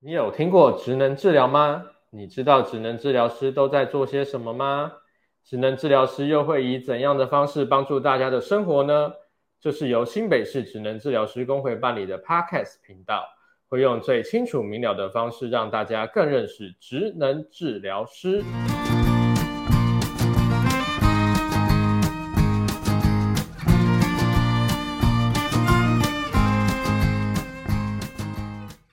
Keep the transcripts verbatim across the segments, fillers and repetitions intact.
你有听过职能治疗吗？你知道职能治疗师都在做些什么吗？职能治疗师又会以怎样的方式帮助大家的生活呢？这是由新北市职能治疗师工会办理的 Podcast 频道，会用最清楚明了的方式让大家更认识职能治疗师。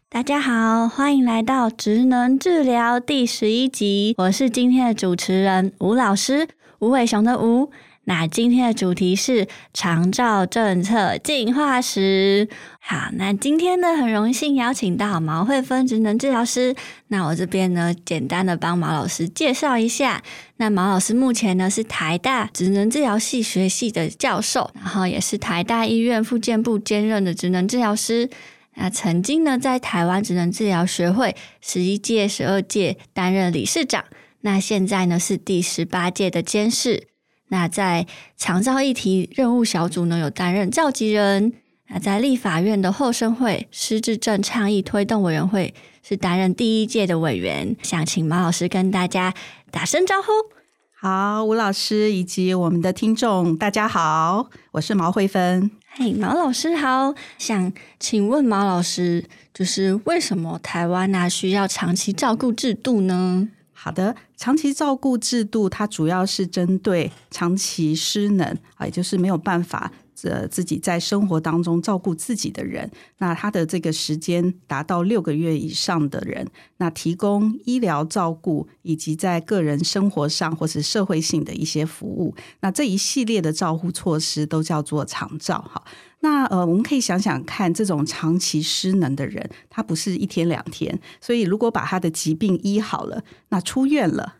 大家好，欢迎来到职能治疗第十一集，我是今天的主持人吴老师，吴伟雄的吴。那今天的主题是长照政策进化时。好，那今天呢，很荣幸邀请到毛惠芬职能治疗师。那我这边呢，简单的帮毛老师介绍一下。那毛老师目前呢是台大职能治疗系学系的教授，然后也是台大医院复健部兼任的职能治疗师。那曾经呢，在台湾职能治疗学会十一届、十二届担任理事长，那现在呢是第十八届的监事。那在长照议题任务小组呢，有担任召集人。那在立法院的后生会失智症倡议推动委员会是担任第一届的委员。想请毛老师跟大家打声招呼。好，吴老师以及我们的听众，大家好，我是毛惠芬。嘿、hey, 毛老师好，想请问毛老师，就是为什么台湾啊需要长期照顾制度呢？好的，长期照顾制度它主要是针对长期失能，也就是没有办法自己在生活当中照顾自己的人，那他的这个时间达到六个月以上的人，那提供医疗照顾以及在个人生活上或是社会性的一些服务，那这一系列的照护措施都叫做长照。那呃，我们可以想想看，这种长期失能的人，他不是一天两天，所以如果把他的疾病医好了，那出院了，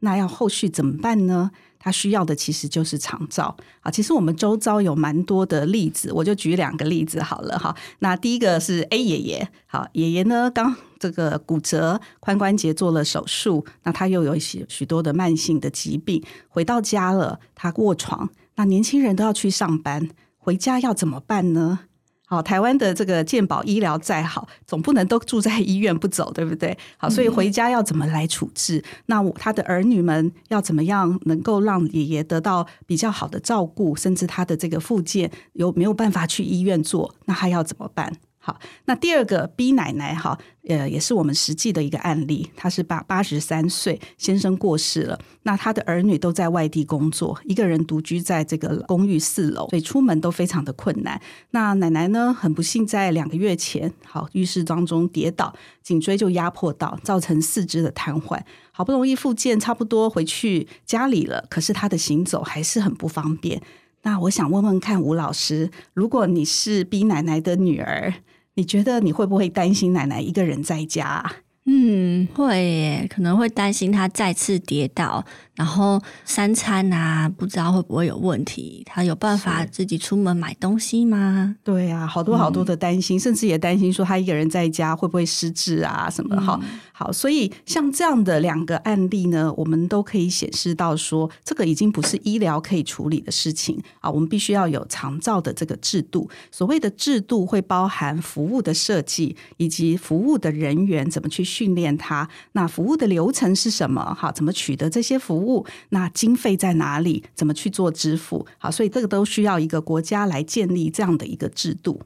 那要后续怎么办呢？他需要的其实就是长照啊。其实我们周遭有蛮多的例子，我就举两个例子好了哈。那第一个是 A 爷爷，好，爷爷呢刚这个骨折，髋关节做了手术，那他又有许许多的慢性的疾病，回到家了，他卧床，那年轻人都要去上班，回家要怎么办呢？好，台湾的这个健保医疗再好，总不能都住在医院不走，对不对？好，所以回家要怎么来处置？嗯、那他的儿女们要怎么样能够让爷爷得到比较好的照顾，甚至他的这个复健有没有办法去医院做？那他要怎么办？好，那第二个 B 奶奶哈，呃，也是我们实际的一个案例，她是八十三岁，先生过世了，那她的儿女都在外地工作，一个人独居在这个公寓四楼，所以出门都非常的困难。那奶奶呢，很不幸在两个月前，好，浴室当中跌倒，颈椎就压迫到，造成四肢的瘫痪。好不容易复健，差不多回去家里了，可是她的行走还是很不方便。那我想问问看吴老师，如果你是 B 奶奶的女儿，你觉得你会不会担心奶奶一个人在家啊？嗯，会耶，可能会担心她再次跌倒，然后三餐啊，不知道会不会有问题，她有办法自己出门买东西吗？对啊，好多好多的担心、嗯、甚至也担心说她一个人在家会不会失智啊什么的、嗯、好，所以像这样的两个案例呢，我们都可以显示到说，这个已经不是医疗可以处理的事情啊，我们必须要有长照的这个制度。所谓的制度会包含服务的设计，以及服务的人员怎么去训练他，那服务的流程是什么？好，怎么取得这些服务？那经费在哪里？怎么去做支付？好，所以这个都需要一个国家来建立这样的一个制度。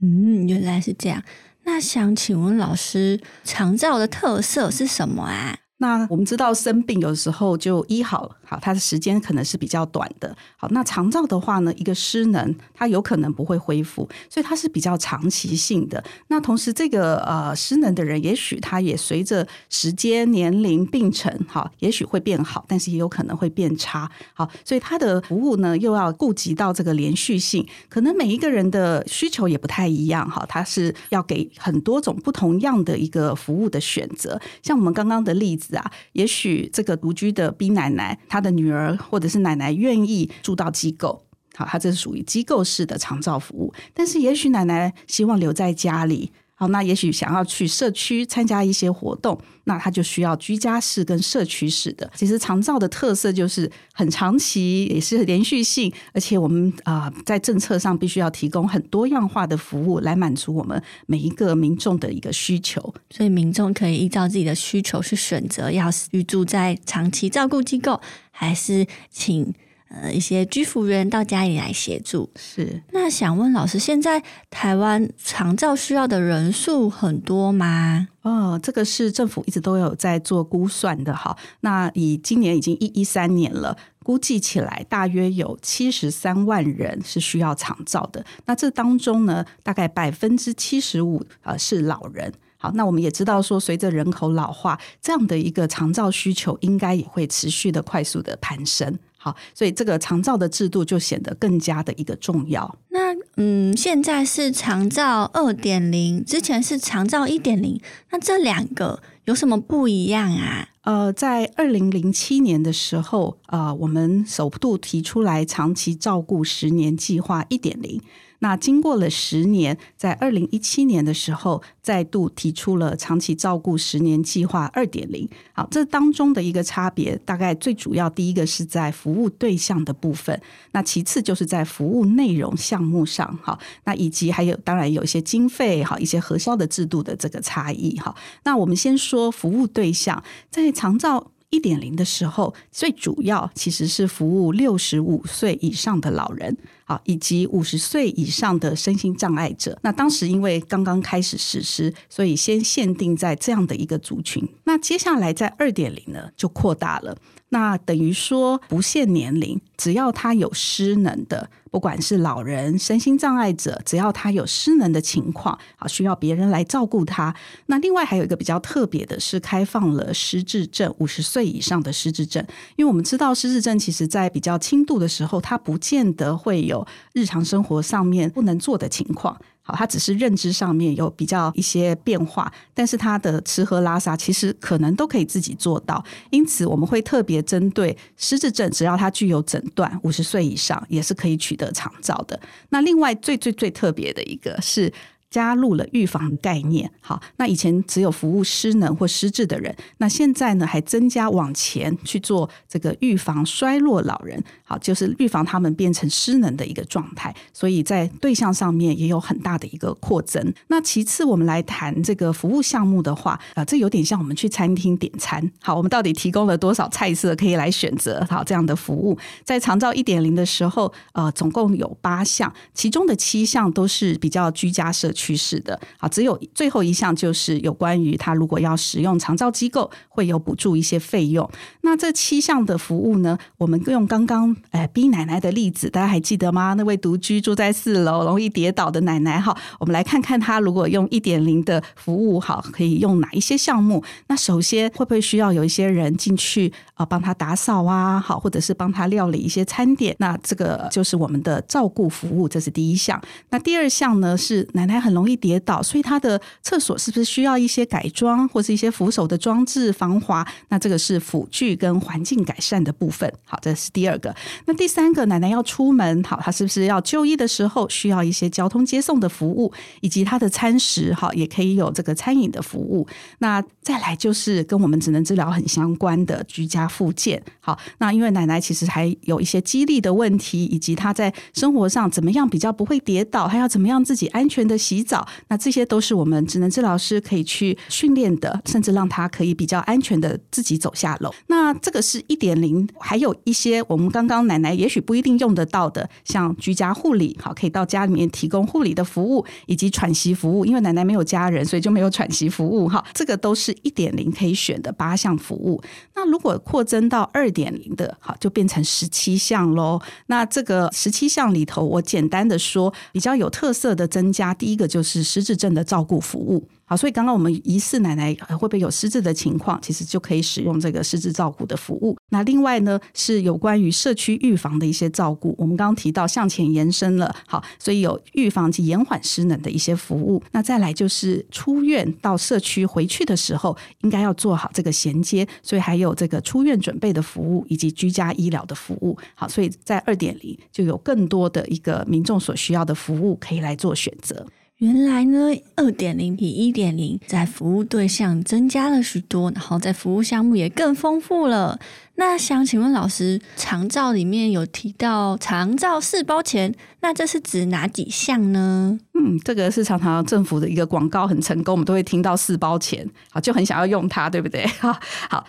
嗯，原来是这样。那想请问老师，长照的特色是什么啊？那我们知道生病有时候就医好了，好，它的时间可能是比较短的。好，那长照的话呢，一个失能它有可能不会恢复，所以它是比较长期性的。那同时这个呃失能的人，也许他也随着时间、年龄、病程，好，也许会变好，但是也有可能会变差。好，所以他的服务呢又要顾及到这个连续性，可能每一个人的需求也不太一样，好，他是要给很多种不同样的一个服务的选择。像我们刚刚的例子，也许这个独居的 B 奶奶，她的女儿或者是奶奶愿意住到机构，好，她这是属于机构式的长照服务，但是也许奶奶希望留在家里，好，那也许想要去社区参加一些活动，那他就需要居家式跟社区式的。其实长照的特色就是很长期，也是连续性，而且我们、呃、在政策上必须要提供很多样化的服务来满足我们每一个民众的一个需求。所以民众可以依照自己的需求去选择要居住在长期照顾机构，还是请呃，一些居服员到家里来协助。是，那想问老师，现在台湾长照需要的人数很多吗？哦，这个是政府一直都有在做估算的哈。那以今年已经一百一十三年了，估计起来大约有七十三万人是需要长照的。那这当中呢，大概 百分之七十五、呃、是老人。好，那我们也知道说随着人口老化，这样的一个长照需求应该也会持续的快速的攀升。好，所以这个长照的制度就显得更加的一个重要。那嗯，现在是长照 二点零， 之前是长照 一点零， 那这两个有什么不一样啊？呃，在二零零七年的时候，呃，我们首度提出来长期照顾十年计划 一点零， 那经过了十年，在二零一七年的时候再度提出了长期照顾十年计划 二点零。 好，这当中的一个差别大概最主要，第一个是在服务对象的部分，那其次就是在服务内容项目上。好，那以及还有当然有一些经费，好，一些核销的制度的这个差异。好，那我们先说服务对象，在长照 一点零 的时候，最主要其实是服务六十五岁以上的老人，好，以及五十岁以上的身心障碍者。那当时因为刚刚开始实施，所以先限定在这样的一个族群。那接下来在 二点零 呢，就扩大了，那等于说不限年龄，只要他有失能的，不管是老人、身心障碍者，只要他有失能的情况，需要别人来照顾他。那另外还有一个比较特别的是，开放了失智症，五十岁以上的失智症。因为我们知道失智症其实在比较轻度的时候，它不见得会有日常生活上面不能做的情况。好，它只是认知上面有比较一些变化，但是它的吃喝拉撒其实可能都可以自己做到。因此我们会特别针对失智症，只要它具有诊断，五十岁以上也是可以取得长照的。那另外最最最特别的一个是加入了预防概念。好，那以前只有服务失能或失智的人，那现在呢还增加往前去做这个预防衰弱老人。好，就是预防他们变成失能的一个状态，所以在对象上面也有很大的一个扩增。那其次我们来谈这个服务项目的话、呃、这有点像我们去餐厅点餐。好，我们到底提供了多少菜色可以来选择好这样的服务。在长照 一点零 的时候、呃、总共有八项，其中的七项都是比较居家社区趋势的。好，只有最后一项就是有关于他如果要使用长照机构会有补助一些费用。那这七项的服务呢，我们用刚刚、呃、B 奶奶的例子，大家还记得吗？那位独居住在四楼容易跌倒的奶奶，好，我们来看看他如果用 一点零 的服务，好，可以用哪一些项目。那首先会不会需要有一些人进去、呃、帮他打扫啊，好，或者是帮他料理一些餐点，那这个就是我们的照顾服务，这是第一项。那第二项呢，是奶奶很容易跌倒，所以他的厕所是不是需要一些改装，或是一些扶手的装置防滑，那这个是辅具跟环境改善的部分。好，这是第二个。那第三个，奶奶要出门，好，他是不是要就医的时候需要一些交通接送的服务，以及他的餐食，好，也可以有这个餐饮的服务。那再来就是跟我们职能治疗很相关的居家复健。好，那因为奶奶其实还有一些肌力的问题，以及她在生活上怎么样比较不会跌倒，还要怎么样自己安全的洗澡，那这些都是我们职能治疗师可以去训练的，甚至让他可以比较安全的自己走下楼。那这个是 一点零。 还有一些我们刚刚奶奶也许不一定用得到的，像居家护理，好，可以到家里面提供护理的服务，以及喘息服务，因为奶奶没有家人，所以就没有喘息服务。好，这个都是 一点零 可以选的八项服务。那如果扩增到 二点零 的，好，就变成十七项咯。那这个十七项里头，我简单的说比较有特色的增加，第一个就是失智症的照顾服务。好，所以刚刚我们疑似奶奶会不会有失智的情况，其实就可以使用这个失智照顾的服务。那另外呢，是有关于社区预防的一些照顾，我们刚刚提到向前延伸了。好，所以有预防及延缓失能的一些服务。那再来就是出院到社区回去的时候应该要做好这个衔接，所以还有这个出院准备的服务，以及居家医疗的服务。好，所以在 二点零 就有更多的一个民众所需要的服务可以来做选择。原来呢 二点零 比 一点零 在服务对象增加了许多，然后在服务项目也更丰富了。那想请问老师，长照里面有提到长照四包钱，那这是指哪几项呢？嗯，这个是常常政府的一个广告很成功，我们都会听到四包钱，好，就很想要用它，对不对？好，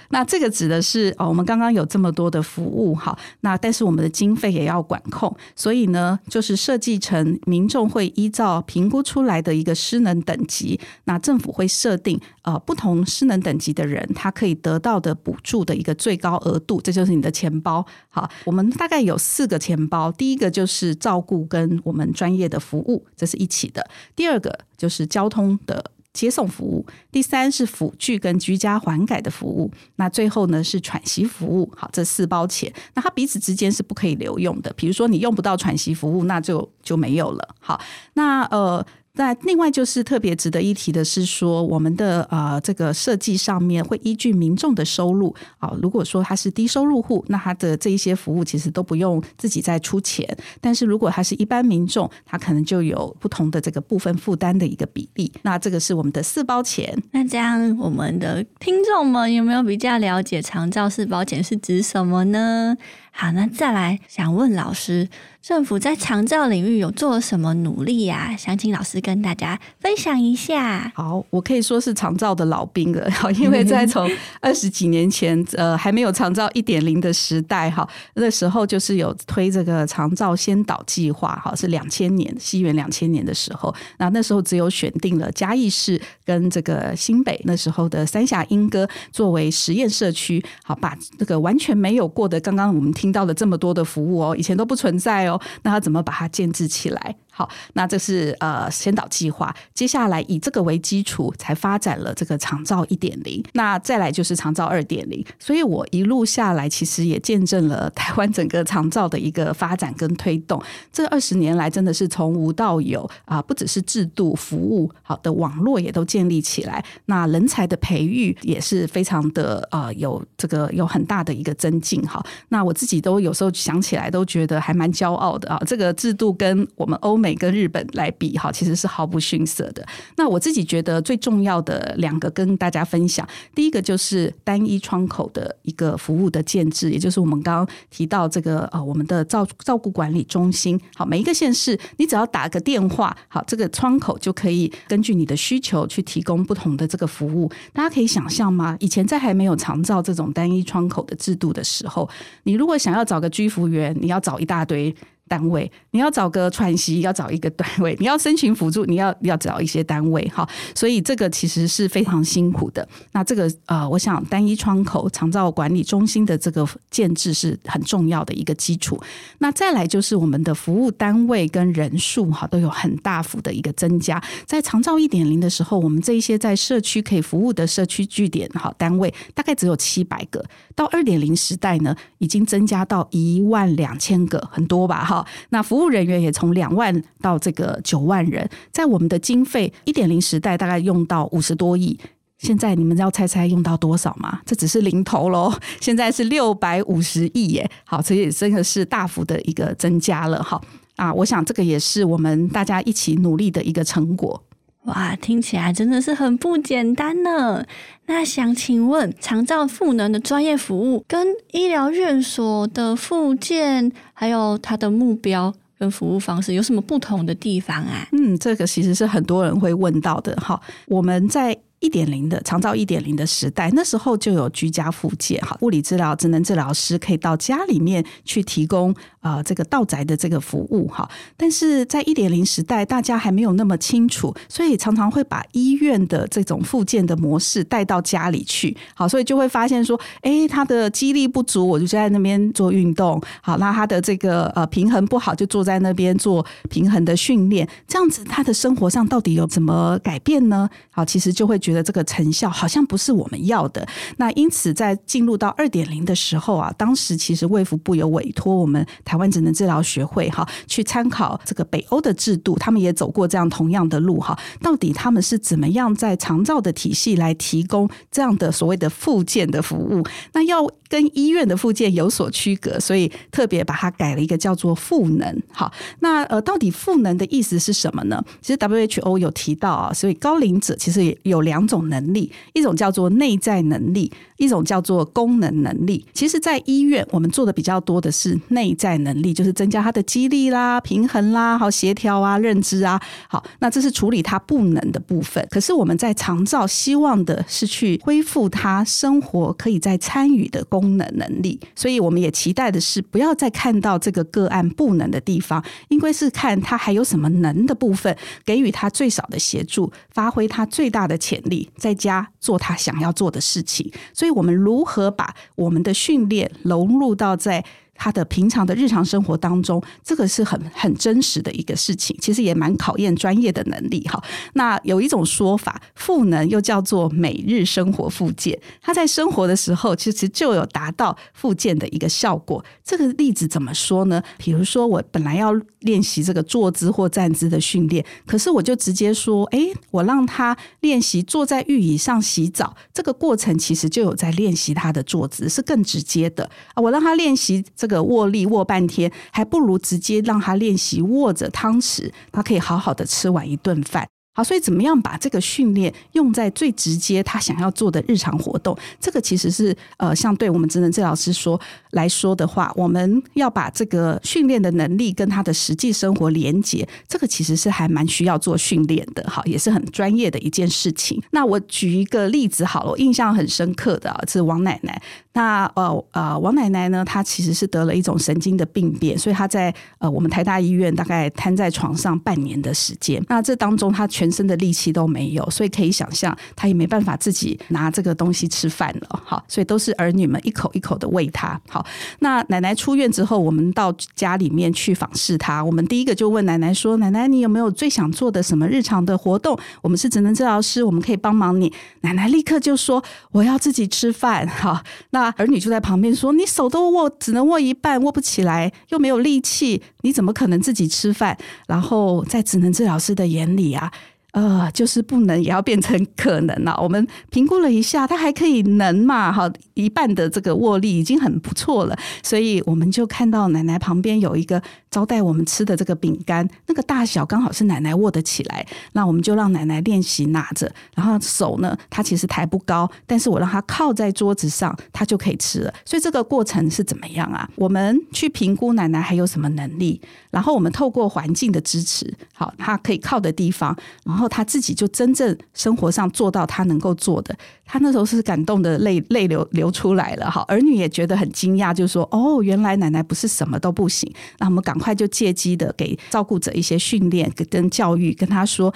那这个指的是、哦、我们刚刚有这么多的服务，好，那但是我们的经费也要管控，所以呢，就是设计成民众会依照评估出来的一个失能等级，那政府会设定、呃、不同失能等级的人，他可以得到的补助的一个最高额。这就是你的钱包。好，我们大概有四个钱包，第一个就是照顾跟我们专业的服务，这是一起的。第二个就是交通的接送服务，第三是辅具跟居家缓改的服务，那最后呢是喘息服务。好，这四包钱，那它彼此之间是不可以留用的，比如说你用不到喘息服务，那就就没有了。好，那呃那另外就是特别值得一提的是说，我们的、呃、这个设计上面会依据民众的收入、哦、如果说他是低收入户，那他的这一些服务其实都不用自己再出钱，但是如果他是一般民众，他可能就有不同的这个部分负担的一个比例，那这个是我们的四包钱。那这样我们的听众们有没有比较了解长照四包钱是指什么呢？好，那再来想问老师，政府在长照领域有做了什么努力啊？想请老师跟大家分享一下。好，我可以说是长照的老兵了，因为在从二十几年前呃，还没有长照 一点零 的时代，那时候就是有推这个长照先导计划，是两千年，西元两千年的时候，那那时候只有选定了嘉义市跟这个新北那时候的三峡莺歌作为实验社区，好，把这个完全没有过的刚刚我们听到了这么多的服务哦，以前都不存在哦，那他怎么把它建置起来？好，那这是呃先导计划，接下来以这个为基础才发展了这个长照 一点零， 那再来就是长照 二点零， 所以我一路下来其实也见证了台湾整个长照的一个发展跟推动，这二十年来真的是从无到有啊、呃，不只是制度服务，好的网络也都建立起来，那人才的培育也是非常的呃有这个有很大的一个增进。好，那我自己都有时候想起来都觉得还蛮骄傲的啊，这个制度跟我们欧美跟日本来比其实是毫不逊色的。那我自己觉得最重要的两个跟大家分享，第一个就是单一窗口的一个服务的建置，也就是我们刚刚提到这个、呃、我们的照照顾管理中心，好，每一个县市你只要打个电话，好，这个窗口就可以根据你的需求去提供不同的这个服务。大家可以想象吗？以前在还没有长照这种单一窗口的制度的时候，你如果想要找个居服员，你要找一大堆单位，你要找个喘息要找一个单位，你要申请辅助你 要, 要找一些单位，好，所以这个其实是非常辛苦的。那这个呃，我想单一窗口长照管理中心的这个建制是很重要的一个基础。那再来就是我们的服务单位跟人数，好，都有很大幅的一个增加。在长照 一点零 的时候，我们这一些在社区可以服务的社区据点，好，单位大概只有七百个，到 二点零 时代呢已经增加到一万两千个，很多吧。好，那服务人员也从两万到这个九万人，在我们的经费 一点零 时代大概用到五十多亿。现在你们要猜猜用到多少吗？这只是零头咯，现在是六百五十亿耶，好，所以真的是大幅的一个增加了。好啊，我想这个也是我们大家一起努力的一个成果。哇，听起来真的是很不简单呢。那想请问，长照赋能的专业服务跟医疗院所的复健，还有它的目标跟服务方式有什么不同的地方啊？嗯，这个其实是很多人会问到的。好，我们在一点零 的长照 一点零 的时代，那时候就有居家复健，物理治疗、职能治疗师可以到家里面去提供、呃、这个到宅的这个服务。但是在 一点零 时代大家还没有那么清楚，所以常常会把医院的这种复健的模式带到家里去。好，所以就会发现说哎，他的肌力不足，我就在那边做运动。好，那他的这个、呃、平衡不好，就坐在那边做平衡的训练。这样子他的生活上到底有怎么改变呢？好，其实就会觉得这个成效好像不是我们要的。那因此在进入到 二点零 的时候啊，当时其实卫福部有委托我们台湾职能治疗学会哈，去参考这个北欧的制度，他们也走过这样同样的路哈，到底他们是怎么样在长照的体系来提供这样的所谓的复健的服务，那要跟医院的复健有所区隔，所以特别把它改了一个叫做赋能。好，那呃，到底赋能的意思是什么呢？其实 W H O 有提到啊，所以高龄者其实有两种能力，一种叫做内在能力，一种叫做功能能力。其实在医院我们做的比较多的是内在能力，就是增加他的肌力啦、平衡啦、好协调啊、认知啊。好，那这是处理他不能的部分。可是我们在长照希望的是去恢复他生活可以再参与的功能能力，所以我们也期待的是不要再看到这个个案不能的地方，因为是看他还有什么能的部分，给予他最少的协助，发挥他最大的潜力，在家做他想要做的事情。所以我们如何把我们的训练融入到在他的平常的日常生活当中，这个是很很真实的一个事情，其实也蛮考验专业的能力。好，那有一种说法，赋能又叫做每日生活复健，他在生活的时候其实就有达到复健的一个效果。这个例子怎么说呢？比如说我本来要练习这个坐姿或站姿的训练，可是我就直接说诶，我让他练习坐在浴椅上洗澡，这个过程其实就有在练习他的坐姿，是更直接的啊。我让他练习这个握力握半天，还不如直接让他练习握着汤匙，他可以好好的吃完一顿饭。好，所以怎么样把这个训练用在最直接他想要做的日常活动，这个其实是呃，像对我们职能治疗师说来说的话，我们要把这个训练的能力跟他的实际生活连结，这个其实是还蛮需要做训练的。好，也是很专业的一件事情。那我举一个例子好了，我印象很深刻的、啊、是王奶奶。那呃呃，王奶奶呢，她其实是得了一种神经的病变，所以她在呃我们台大医院大概瘫在床上半年的时间。那这当中她全全身的力气都没有，所以可以想象他也没办法自己拿这个东西吃饭了。好，所以都是儿女们一口一口的喂他。好，那奶奶出院之后，我们到家里面去访视他，我们第一个就问奶奶说，奶奶你有没有最想做的什么日常的活动，我们是职能治疗师，我们可以帮忙你。奶奶立刻就说我要自己吃饭。好，那儿女就在旁边说，你手都握只能握一半，握不起来，又没有力气，你怎么可能自己吃饭。然后在职能治疗师的眼里啊，呃，就是不能也要变成可能了、啊。我们评估了一下，他还可以能嘛，好，一半的这个握力已经很不错了。所以我们就看到奶奶旁边有一个招待我们吃的这个饼干，那个大小刚好是奶奶握得起来，那我们就让奶奶练习拿着，然后手呢，她其实抬不高，但是我让她靠在桌子上，她就可以吃了。所以这个过程是怎么样啊？我们去评估奶奶还有什么能力，然后我们透过环境的支持，好，她可以靠的地方，然后他自己就真正生活上做到他能够做的。他那时候是感动的 泪, 泪 流, 流出来了。好，儿女也觉得很惊讶，就说哦，原来奶奶不是什么都不行。那我们赶快就借机的给照顾者一些训练跟教育，跟他说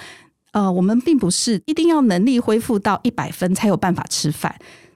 呃，我们并不是一定要能力恢复到一百分才有办法吃饭，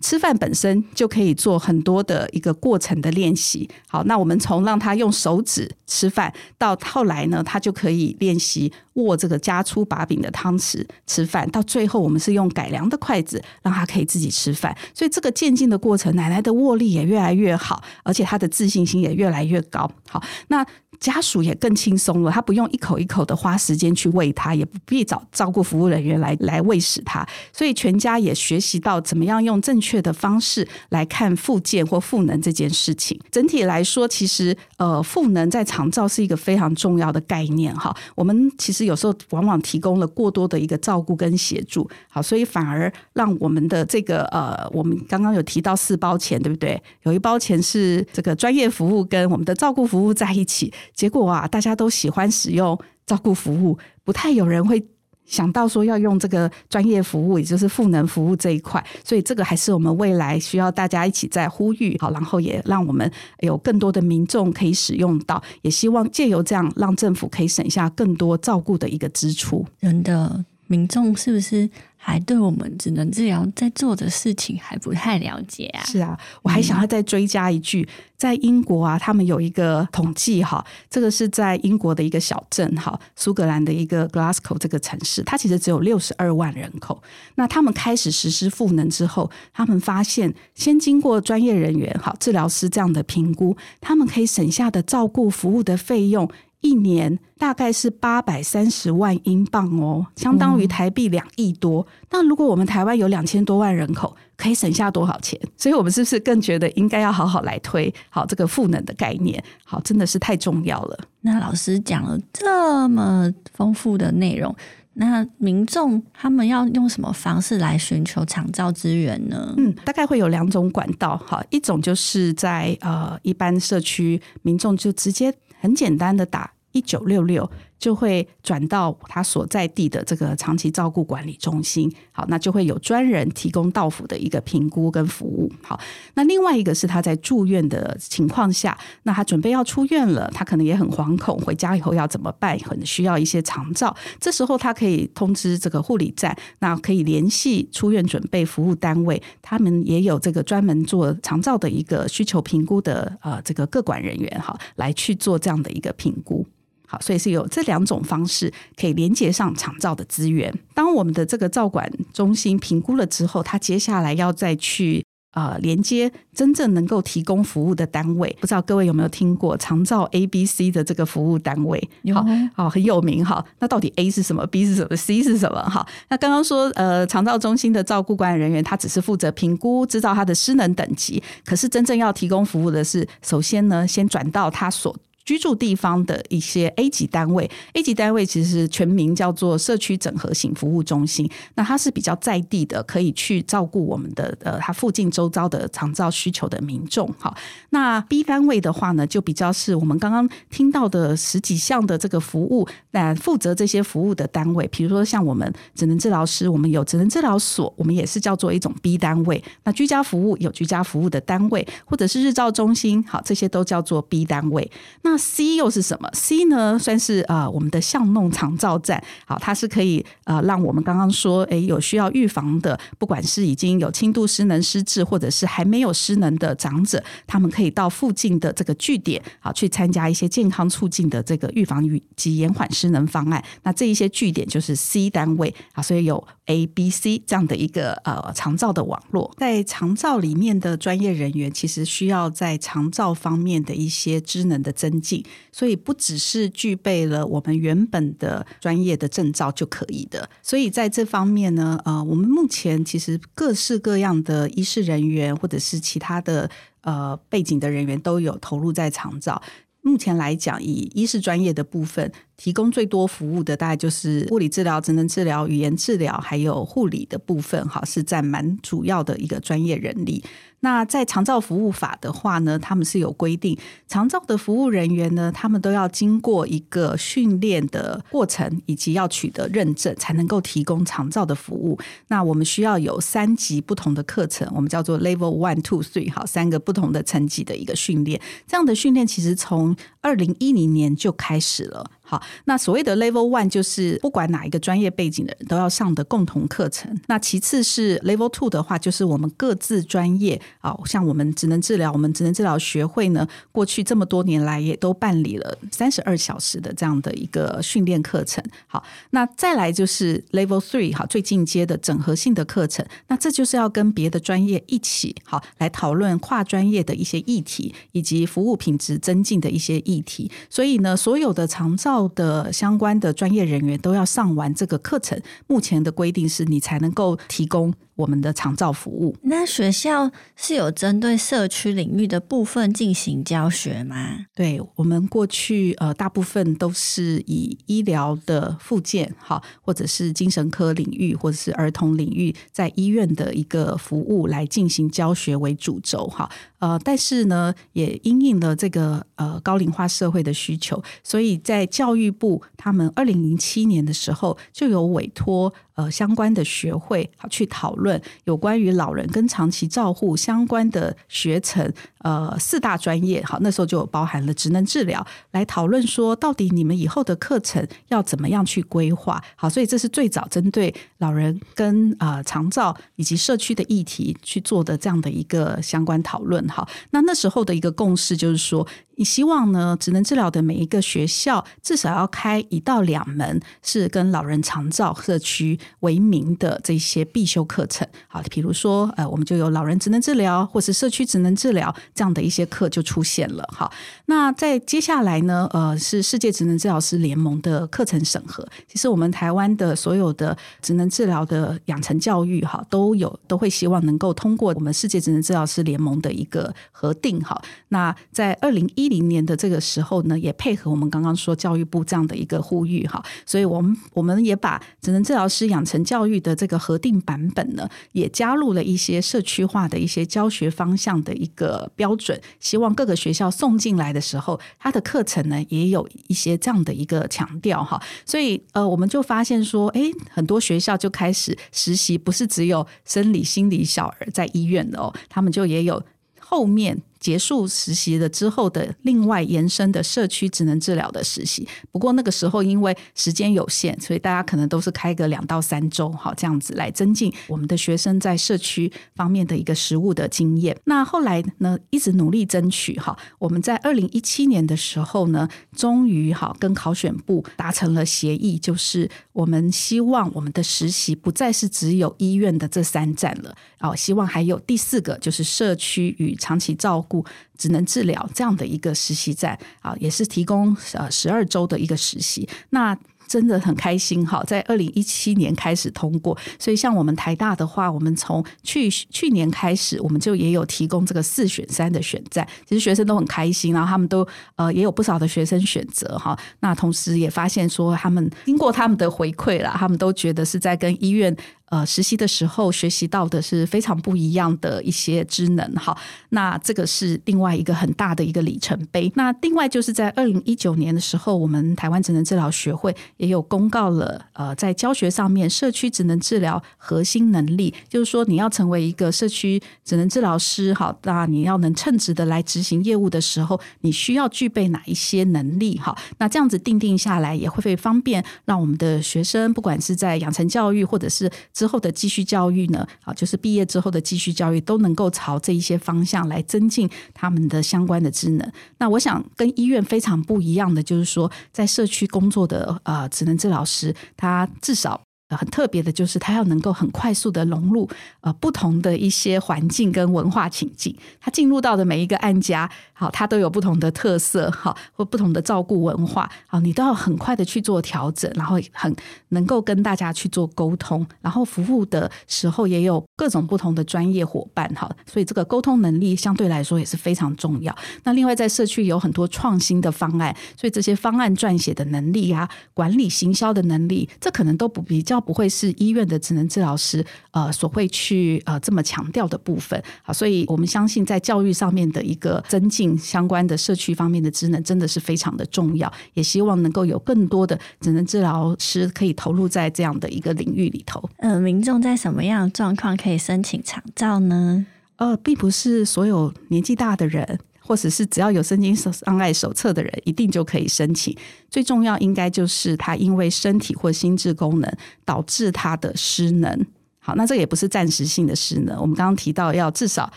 吃饭本身就可以做很多的一个过程的练习。好，那我们从让他用手指吃饭，到后来呢，他就可以练习握这个加粗把柄的汤匙吃饭，到最后我们是用改良的筷子让他可以自己吃饭。所以这个渐进的过程，奶奶的握力也越来越好，而且他的自信心也越来越高。好，那家属也更轻松了，他不用一口一口的花时间去喂他，也不必找照顾服务人员来来喂食他。所以全家也学习到怎么样用正确的方式来看复健或赋能这件事情。整体来说，其实呃，赋能在长照是一个非常重要的概念哈。我们其实有时候往往提供了过多的一个照顾跟协助，好，所以反而让我们的这个呃，我们刚刚有提到四包钱，对不对？有一包钱是这个专业服务跟我们的照顾服务在一起。结果啊，大家都喜欢使用照顾服务，不太有人会想到说要用这个专业服务，也就是赋能服务这一块。所以这个还是我们未来需要大家一起在呼吁，好，然后也让我们有更多的民众可以使用到，也希望借由这样让政府可以省下更多照顾的一个支出。人的民众是不是还对我们职能治疗在做的事情还不太了解啊。是啊，我还想要再追加一句、嗯、在英国啊，他们有一个统计哈，这个是在英国的一个小镇哈，苏格兰的一个 Glasgow 这个城市，它其实只有六十二万人口。那他们开始实施赋能之后，他们发现先经过专业人员哈，治疗师这样的评估，他们可以省下的照顾服务的费用一年大概是八百三十万英镑哦，相当于台币两亿多。那、嗯、如果我们台湾有两千多万人口，可以省下多少钱？所以我们是不是更觉得应该要好好来推好这个赋能的概念？好，真的是太重要了。那老师讲了这么丰富的内容，那民众他们要用什么方式来寻求长照资源呢？嗯，大概会有两种管道，好，一种就是在呃一般社区，民众就直接很简单的打一九六六就会转到他所在地的这个长期照顾管理中心，好，那就会有专人提供到府的一个评估跟服务。好，那另外一个是他在住院的情况下，那他准备要出院了，他可能也很惶恐，回家以后要怎么办，很需要一些长照，这时候他可以通知这个护理站，那可以联系出院准备服务单位，他们也有这个专门做长照的一个需求评估的呃这个个管人员，好，来去做这样的一个评估。好，所以是有这两种方式可以连接上长照的资源。当我们的这个照管中心评估了之后，它接下来要再去呃连接真正能够提供服务的单位。不知道各位有没有听过长照 A B C 的这个服务单位？好，好，很有名。好，那到底 A 是什么？ B 是什么？ C 是什么？好，那刚刚说呃长照中心的照顾管理人员，他只是负责评估，知道他的失能等级，可是真正要提供服务的是，首先呢，先转到他所居住地方的一些 A 级单位。 A 级单位其实全名叫做社区整合型服务中心，那它是比较在地的，可以去照顾我们的呃，它附近周遭的长照需求的民众。好，那 B 单位的话呢，就比较是我们刚刚听到的十几项的这个服务，那负责这些服务的单位，比如说像我们职能治疗师，我们有职能治疗所，我们也是叫做一种 B 单位。那居家服务有居家服务的单位，或者是日照中心，好，这些都叫做 B 单位。那C 又是什么？ C 呢，算是、呃、我们的巷弄长照站。好，它是可以、呃、让我们刚刚说、欸、有需要预防的，不管是已经有轻度失能失智，或者是还没有失能的长者，他们可以到附近的这个据点，好，去参加一些健康促进的这个预防及延缓失能方案。那这一些据点就是 C 单位。好，所以有 A、B、C 这样的一个、呃、长照的网络。在长照里面的专业人员其实需要在长照方面的一些知能的增进，所以不只是具备了我们原本的专业的证照就可以的。所以在这方面呢，呃，我们目前其实各式各样的医事人员或者是其他的呃背景的人员都有投入在长照。目前来讲，以医事专业的部分提供最多服务的大概就是物理治疗、职能治疗、语言治疗还有护理的部分，好，是占蛮主要的一个专业人力。那在长照服务法的话呢，他们是有规定长照的服务人员呢，他们都要经过一个训练的过程，以及要取得认证才能够提供长照的服务。那我们需要有三级不同的课程，我们叫做 Level 一 二 三， 好，三个不同的层级的一个训练。这样的训练其实从二零一零年就开始了。好，那所谓的 Level 一就是不管哪一个专业背景的人都要上的共同课程。那其次是 Level 二的话，就是我们各自专业，好，像我们职能治疗，我们职能治疗学会呢，过去这么多年来也都办理了三十二小时的这样的一个训练课程。好，那再来就是 Level 三，好，最进阶的整合性的课程。那这就是要跟别的专业一起，好，来讨论跨专业的一些议题，以及服务品质增进的一些议题。所以呢，所有的长照的相关的专业人员都要上完这个课程。目前的规定是你才能够提供我们的长照服务。那学校是有针对社区领域的部分进行教学吗？对，我们过去呃大部分都是以医疗的复健，好，或者是精神科领域，或者是儿童领域，在医院的一个服务来进行教学为主轴。好，呃，但是呢，也因应了这个呃高龄化社会的需求，所以在教育部他们二零零七年的时候就有委托呃相关的学会去讨论有关于老人跟长期照护相关的学程，呃四大专业，好，那时候就包含了职能治疗，来讨论说到底你们以后的课程要怎么样去规划。好，所以这是最早针对老人跟呃长照以及社区的议题去做的这样的一个相关讨论。好，那那时候的一个共识就是说，你希望呢职能治疗的每一个学校至少要开一到两门是跟老人长照社区为名的这些必修课程。好，比如说呃，我们就有老人职能治疗或是社区职能治疗这样的一些课就出现了。好，那在接下来呢呃，是世界职能治疗师联盟的课程审核。其实我们台湾的所有的职能治疗的养成教育好都有都会希望能够通过我们世界职能治疗师联盟的一个核定。好，那在二零一零年的这个时候呢，也配合我们刚刚说教育部这样的一个呼吁。好，所以我们我们也把职能治疗师养成教育的这个核定版本呢，也加入了一些社区化的一些教学方向的一个标准，希望各个学校送进来的时候，它的课程呢也有一些这样的一个强调。哈，所以呃，我们就发现说，哎，很多学校就开始实习，不是只有生理、心理小儿在医院的哦，他们就也有后面结束实习了之后的另外延伸的社区职能治疗的实习。不过那个时候因为时间有限，所以大家可能都是开个两到三周，好，这样子来增进我们的学生在社区方面的一个实务的经验。那后来呢一直努力争取，好，我们在二零一七年的时候呢，终于好跟考选部达成了协议，就是我们希望我们的实习不再是只有医院的这三站了，哦，希望还有第四个，就是社区与长期照顾职能治疗这样的一个实习站，啊，也是提供呃十二周的一个实习。那真的很开心，好，在二零一七年开始通过。所以像我们台大的话，我们从去去年开始，我们就也有提供这个四选三的选战，其实学生都很开心，然后他们都呃也有不少的学生选择。好，那同时也发现说，他们经过他们的回馈啦，他们都觉得是在跟医院呃实习的时候学习到的是非常不一样的一些职能。好，那这个是另外一个很大的一个里程碑。那另外就是在二零一九年的时候，我们台湾职能治疗学会也有公告了呃，在教学上面社区职能治疗核心能力，就是说你要成为一个社区职能治疗师，好，那你要能称职的来执行业务的时候，你需要具备哪一些能力。好，那这样子定定下来也会方便让我们的学生，不管是在养成教育或者是之后的继续教育呢，就是毕业之后的继续教育，都能够朝这一些方向来增进他们的相关的职能。那我想跟医院非常不一样的就是说，在社区工作的呃职能治疗师，他至少很特别的就是他要能够很快速的融入呃不同的一些环境跟文化情境，他进入到的每一个案家，好，他都有不同的特色，好，或不同的照顾文化，好，你都要很快的去做调整，然后很能够跟大家去做沟通，然后服务的时候也有各种不同的专业伙伴，好，所以这个沟通能力相对来说也是非常重要。那另外在社区有很多创新的方案，所以这些方案撰写的能力啊，管理行销的能力，这可能都不比较不会是医院的职能治疗师呃所会去呃这么强调的部分。好，所以我们相信在教育上面的一个增进相关的社区方面的职能真的是非常的重要，也希望能够有更多的职能治疗师可以投入在这样的一个领域里头。呃，民众在什么样的状况可以申请长照呢？呃，并不是所有年纪大的人或者是只要有身心障碍手册的人一定就可以申请，最重要应该就是他因为身体或心智功能导致他的失能。好，那这也不是暂时性的失能，我们刚刚提到要至少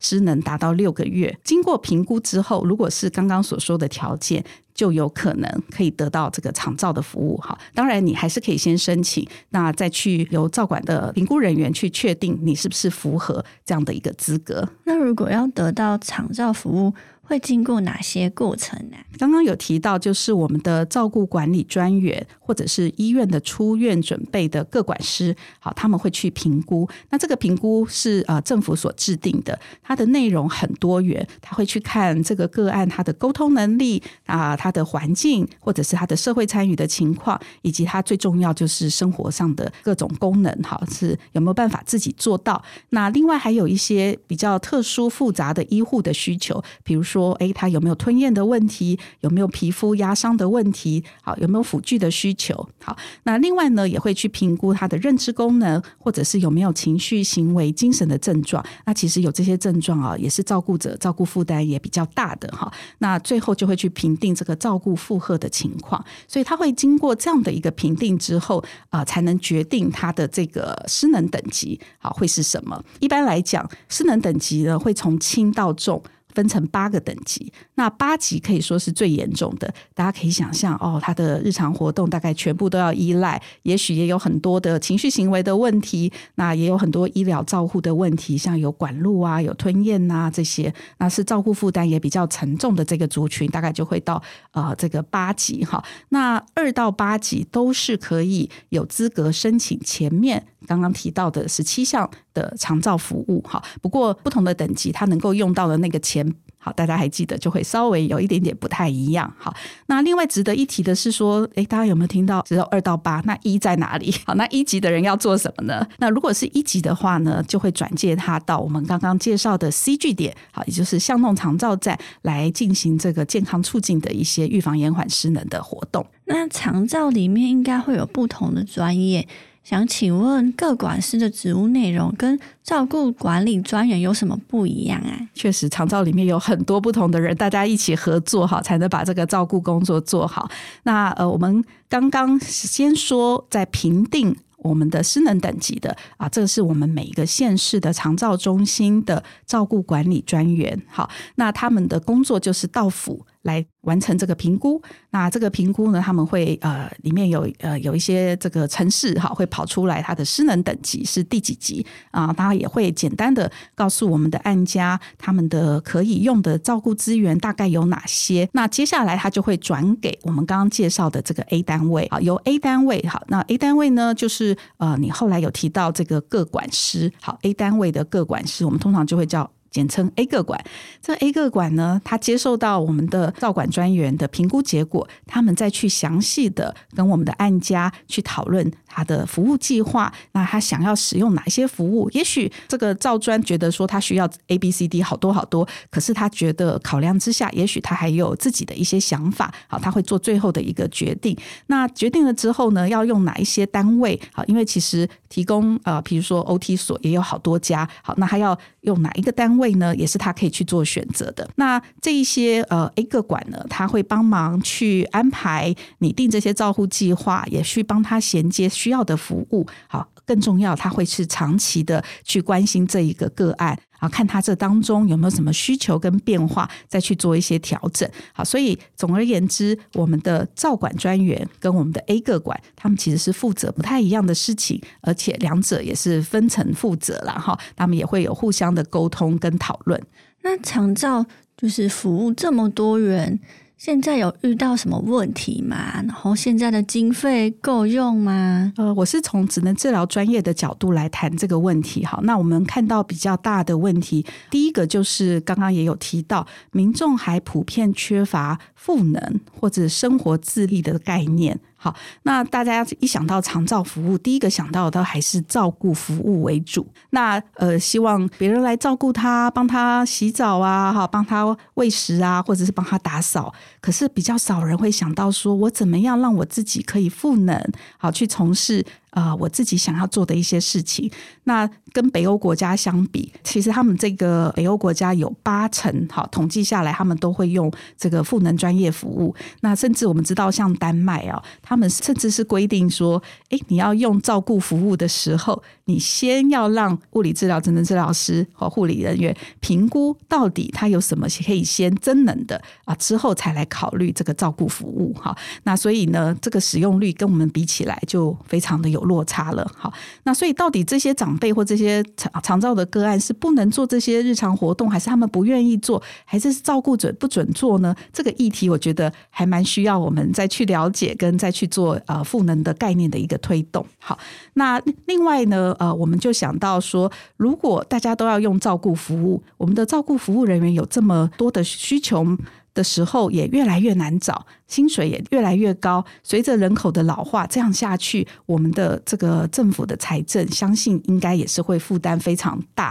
失能达到六个月，经过评估之后，如果是刚刚所说的条件，就有可能可以得到这个长照的服务。好，当然你还是可以先申请，那再去由照管的评估人员去确定你是不是符合这样的一个资格。那如果要得到长照服务会经过哪些过程呢？刚刚有提到，就是我们的照顾管理专员或者是医院的出院准备的个管师，好，他们会去评估。那这个评估是、呃、政府所制定的，它的内容很多元，他会去看这个个案他的沟通能力、呃、他的环境或者是他的社会参与的情况，以及他最重要就是生活上的各种功能，好，是有没有办法自己做到。那另外还有一些比较特殊复杂的医护的需求，比如说说诶他有没有吞咽的问题，有没有皮肤压伤的问题，好，有没有辅具的需求。好，那另外呢也会去评估他的认知功能，或者是有没有情绪行为精神的症状。那其实有这些症状啊，也是照顾者照顾负担也比较大的哈。那最后就会去评定这个照顾负荷的情况，所以他会经过这样的一个评定之后、呃、才能决定他的这个失能等级好会是什么。一般来讲失能等级呢会从轻到重分成八个等级，那八级可以说是最严重的，大家可以想象哦，他的日常活动大概全部都要依赖，也许也有很多的情绪行为的问题，那也有很多医疗照护的问题，像有管路啊，有吞咽啊这些，那是照护负担也比较沉重的这个族群，大概就会到呃这个八级哈。那二到八级都是可以有资格申请前面刚刚提到的十七项的长照服务哈。不过不同的等级，它能够用到的那个钱。好，大家还记得就会稍微有一点点不太一样。好，那另外值得一提的是说，诶，大家有没有听到只有二到八，那一在哪里？好，那一级的人要做什么呢？那如果是一级的话呢，就会转介他到我们刚刚介绍的 C 据点，好，也就是巷弄长照站，来进行这个健康促进的一些预防延缓失能的活动。那长照里面应该会有不同的专业，想请问各管师的职务内容跟照顾管理专员有什么不一样啊？确实长照里面有很多不同的人，大家一起合作好才能把这个照顾工作做好。那呃，我们刚刚先说在评定我们的失能等级的啊，这是我们每一个县市的长照中心的照顾管理专员。好，那他们的工作就是到府来完成这个评估。那这个评估呢，他们会呃里面有呃有一些这个程式哈，会跑出来它的失能等级是第几级啊，它也会简单的告诉我们的案家他们的可以用的照顾资源大概有哪些。那接下来他就会转给我们刚刚介绍的这个 A 单位，好，由 A 单位，好，那 A 单位呢就是呃你后来有提到这个个管师，好 ，A 单位的个管师，我们通常就会叫。简称 A 个管，这 A 个管呢，他接受到我们的照管专员的评估结果，他们再去详细的跟我们的案家去讨论他的服务计划，那他想要使用哪些服务？也许这个照专觉得说他需要 A B C D 好多好多，可是他觉得考量之下，也许他还有自己的一些想法，好，他会做最后的一个决定。那决定了之后呢，要用哪一些单位？好，因为其实提供呃，比如说 O T 所也有好多家，好，那他要用哪一个单位？位呢也是他可以去做选择的。那这一些呃 A 个管呢，他会帮忙去安排拟定这些照护计划，也去帮他衔接需要的服务。好，更重要，他会是长期的去关心这一个个案。啊，看他这当中有没有什么需求跟变化，再去做一些调整。好，所以总而言之，我们的照管专员跟我们的 A 个管，他们其实是负责不太一样的事情，而且两者也是分层负责啦，哈，他们也会有互相的沟通跟讨论。那长照就是服务这么多人，现在有遇到什么问题吗？然后现在的经费够用吗？呃，我是从职能治疗专业的角度来谈这个问题。好，那我们看到比较大的问题，第一个就是刚刚也有提到，民众还普遍缺乏赋能或者生活自立的概念。好，那大家一想到长照服务，第一个想到的还是照顾服务为主。那呃，希望别人来照顾他，帮他洗澡啊，帮他喂食啊，或者是帮他打扫。可是比较少人会想到说，我怎么样让我自己可以赋能，好去从事。呃，我自己想要做的一些事情。那跟北欧国家相比，其实他们这个北欧国家有八成，好，统计下来他们都会用这个赋能专业服务。那甚至我们知道像丹麦啊，他们甚至是规定说，诶，你要用照顾服务的时候，你先要让物理治疗、职能治疗师和护理人员评估到底他有什么可以先增能的啊，之后才来考虑这个照顾服务。好，那所以呢，这个使用率跟我们比起来就非常的有有落差了。好，那所以到底这些长辈或这些长照的个案是不能做这些日常活动，还是他们不愿意做，还是照顾者不准做呢？这个议题我觉得还蛮需要我们再去了解跟再去做呃赋能的概念的一个推动。好，那另外呢呃，我们就想到说，如果大家都要用照顾服务，我们的照顾服务人员有这么多的需求的时候，也越来越难找。薪水也越来越高，随着人口的老化，这样下去我们的这个政府的财政相信应该也是会负担非常大。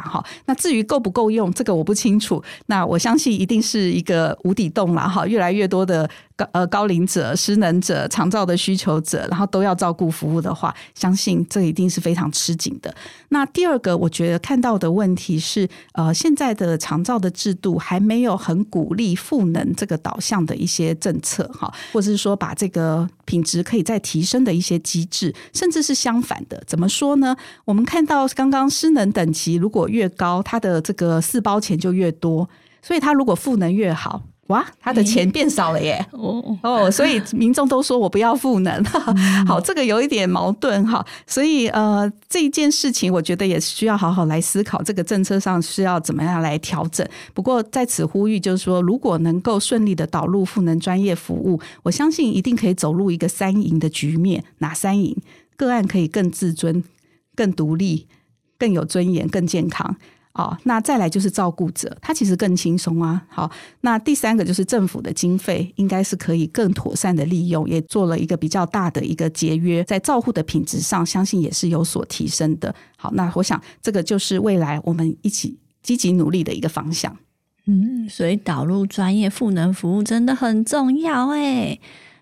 那至于够不够用，这个我不清楚，那我相信一定是一个无底洞啦，越来越多的高龄者、失能者、长照的需求者，然后都要照顾服务的话，相信这一定是非常吃紧的。那第二个我觉得看到的问题是、呃、现在的长照的制度还没有很鼓励赋能这个导向的一些政策，或是说把这个品质可以再提升的一些机制，甚至是相反的。怎么说呢？我们看到刚刚失能等级如果越高，它的这个四包钱就越多，所以它如果赋能越好，哇，他的钱变少了耶、欸、哦, 哦，所以民众都说我不要赋能好，这个有一点矛盾哈，所以呃，这一件事情我觉得也需要好好来思考，这个政策上需要怎么样来调整。不过在此呼吁就是说，如果能够顺利的导入赋能专业服务，我相信一定可以走入一个三赢的局面。哪三赢？个案可以更自尊、更独立、更有尊严、更健康。好，那再来就是照顾者，他其实更轻松啊。好，那第三个就是政府的经费应该是可以更妥善的利用，也做了一个比较大的一个节约，在照护的品质上相信也是有所提升的。好，那我想这个就是未来我们一起积极努力的一个方向。嗯，所以导入专业赋能服务真的很重要耶。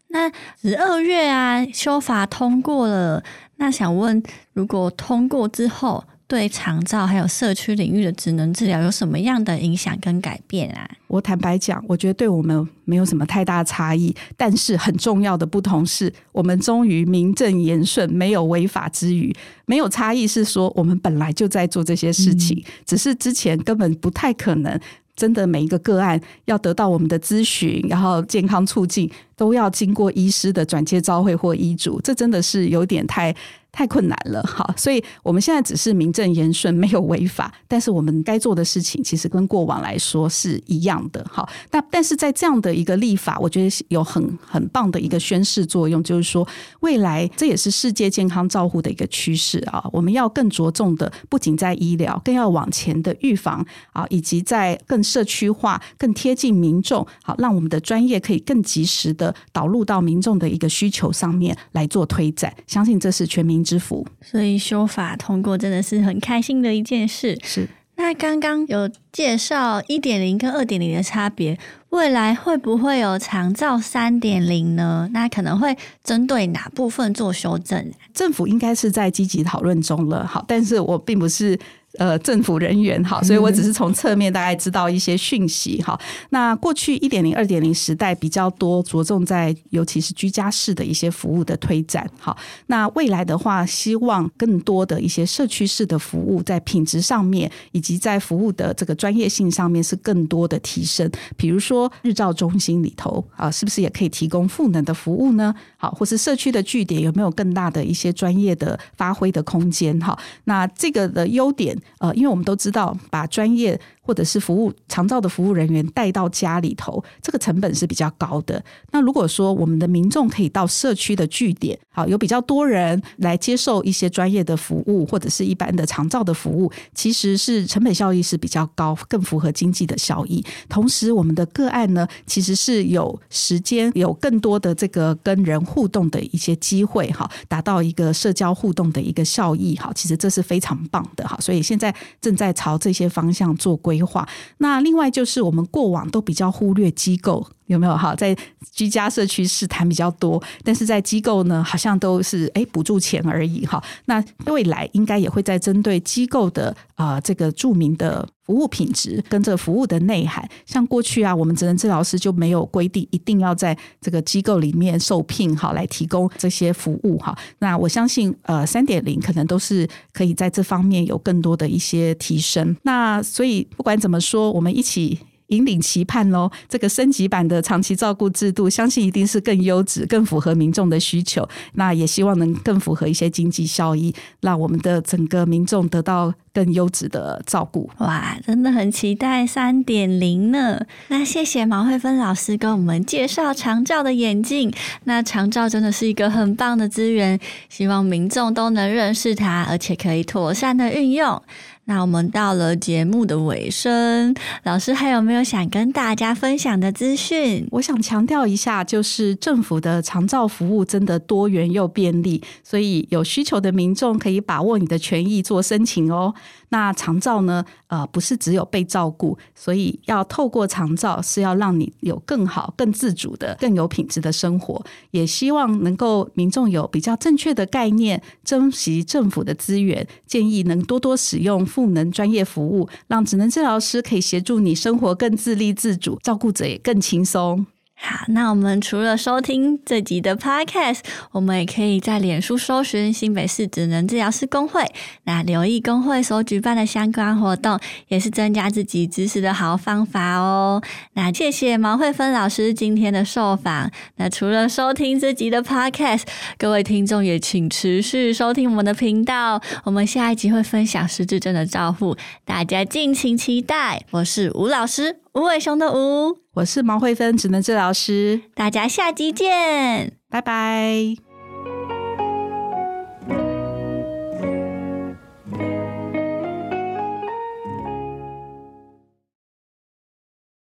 那十二月啊，修法通过了，那想问如果通过之后对长照还有社区领域的职能治疗有什么样的影响跟改变啊？我坦白讲，我觉得对我们没有什么太大差异，但是很重要的不同是，我们终于名正言顺，没有违法之余。没有差异是说，我们本来就在做这些事情、嗯、只是之前根本不太可能真的每一个个案要得到我们的咨询，然后健康促进都要经过医师的转介照会或医嘱，这真的是有点太太困难了。好，所以我们现在只是名正言顺，没有违法，但是我们该做的事情其实跟过往来说是一样的。好，那但是在这样的一个立法，我觉得有很很棒的一个宣示作用，就是说未来这也是世界健康照护的一个趋势啊，我们要更着重的不仅在医疗，更要往前的预防啊，以及在更社区化、更贴近民众，好，让我们的专业可以更及时的导入到民众的一个需求上面来做推展，相信这是全民之福。所以修法通过真的是很开心的一件事。是，那刚刚有介绍 一点零 跟 二点零 的差别，未来会不会有长照 三点零 呢？那可能会针对哪部分做修正？政府应该是在积极讨论中了。好，但是我并不是呃，政府人员，好，所以我只是从侧面大概知道一些讯息。好，那过去 一点零、二点零 时代比较多着重在尤其是居家式的一些服务的推展。好，那未来的话希望更多的一些社区式的服务在品质上面以及在服务的这个专业性上面是更多的提升，比如说日照中心里头啊，是不是也可以提供赋能的服务呢？好，或是社区的据点有没有更大的一些专业的发挥的空间。好，那这个的优点呃，因为我们都知道把专业或者是服务长照的服务人员带到家里头，这个成本是比较高的。那如果说我们的民众可以到社区的据点，好，有比较多人来接受一些专业的服务或者是一般的长照的服务，其实是成本效益是比较高，更符合经济的效益。同时我们的个案呢，其实是有时间有更多的这个跟人互动的一些机会，好，达到一个社交互动的一个效益。好，其实这是非常棒的。好，所以现在正在朝这些方向做规划。那另外就是我们过往都比较忽略机构，有没有？好，在居家社区试谈比较多，但是在机构呢好像都是哎补助钱而已。好，那未来应该也会在针对机构的、呃、这个著名的服务品质跟这个服务的内涵，像过去啊我们职能治疗师就没有规定一定要在这个机构里面受聘，好，来提供这些服务。好，那我相信呃 三点零 可能都是可以在这方面有更多的一些提升。那所以不管怎么说，我们一起引领期盼咯，这个升级版的长期照顾制度相信一定是更优质、更符合民众的需求，那也希望能更符合一些经济效益，让我们的整个民众得到更优质的照顾。哇，真的很期待 三点零 呢。那谢谢毛惠芬老师跟我们介绍长照的眼镜，那长照真的是一个很棒的资源，希望民众都能认识它，而且可以妥善的运用。那我们到了节目的尾声，老师还有没有想跟大家分享的资讯？我想强调一下，就是政府的长照服务真的多元又便利，所以有需求的民众可以把握你的权益做申请哦。那长照呢，呃，不是只有被照顾，所以要透过长照是要让你有更好、更自主的、更有品质的生活。也希望能够民众有比较正确的概念，珍惜政府的资源，建议能多多使用赋能专业服务，让职能治疗师可以协助你生活更自立自主，照顾者也更轻松。好，那我们除了收听这集的 podcast， 我们也可以在脸书搜寻新北市职能治疗师工会，那留意工会所举办的相关活动，也是增加自己知识的好方法哦。那谢谢毛惠芬老师今天的受访。那除了收听这集的 podcast， 各位听众也请持续收听我们的频道，我们下一集会分享失智症的照护，大家敬请期待。我是吴老师，吴伟雄的吴，我是毛惠芬职能治疗师，大家下集见，拜拜。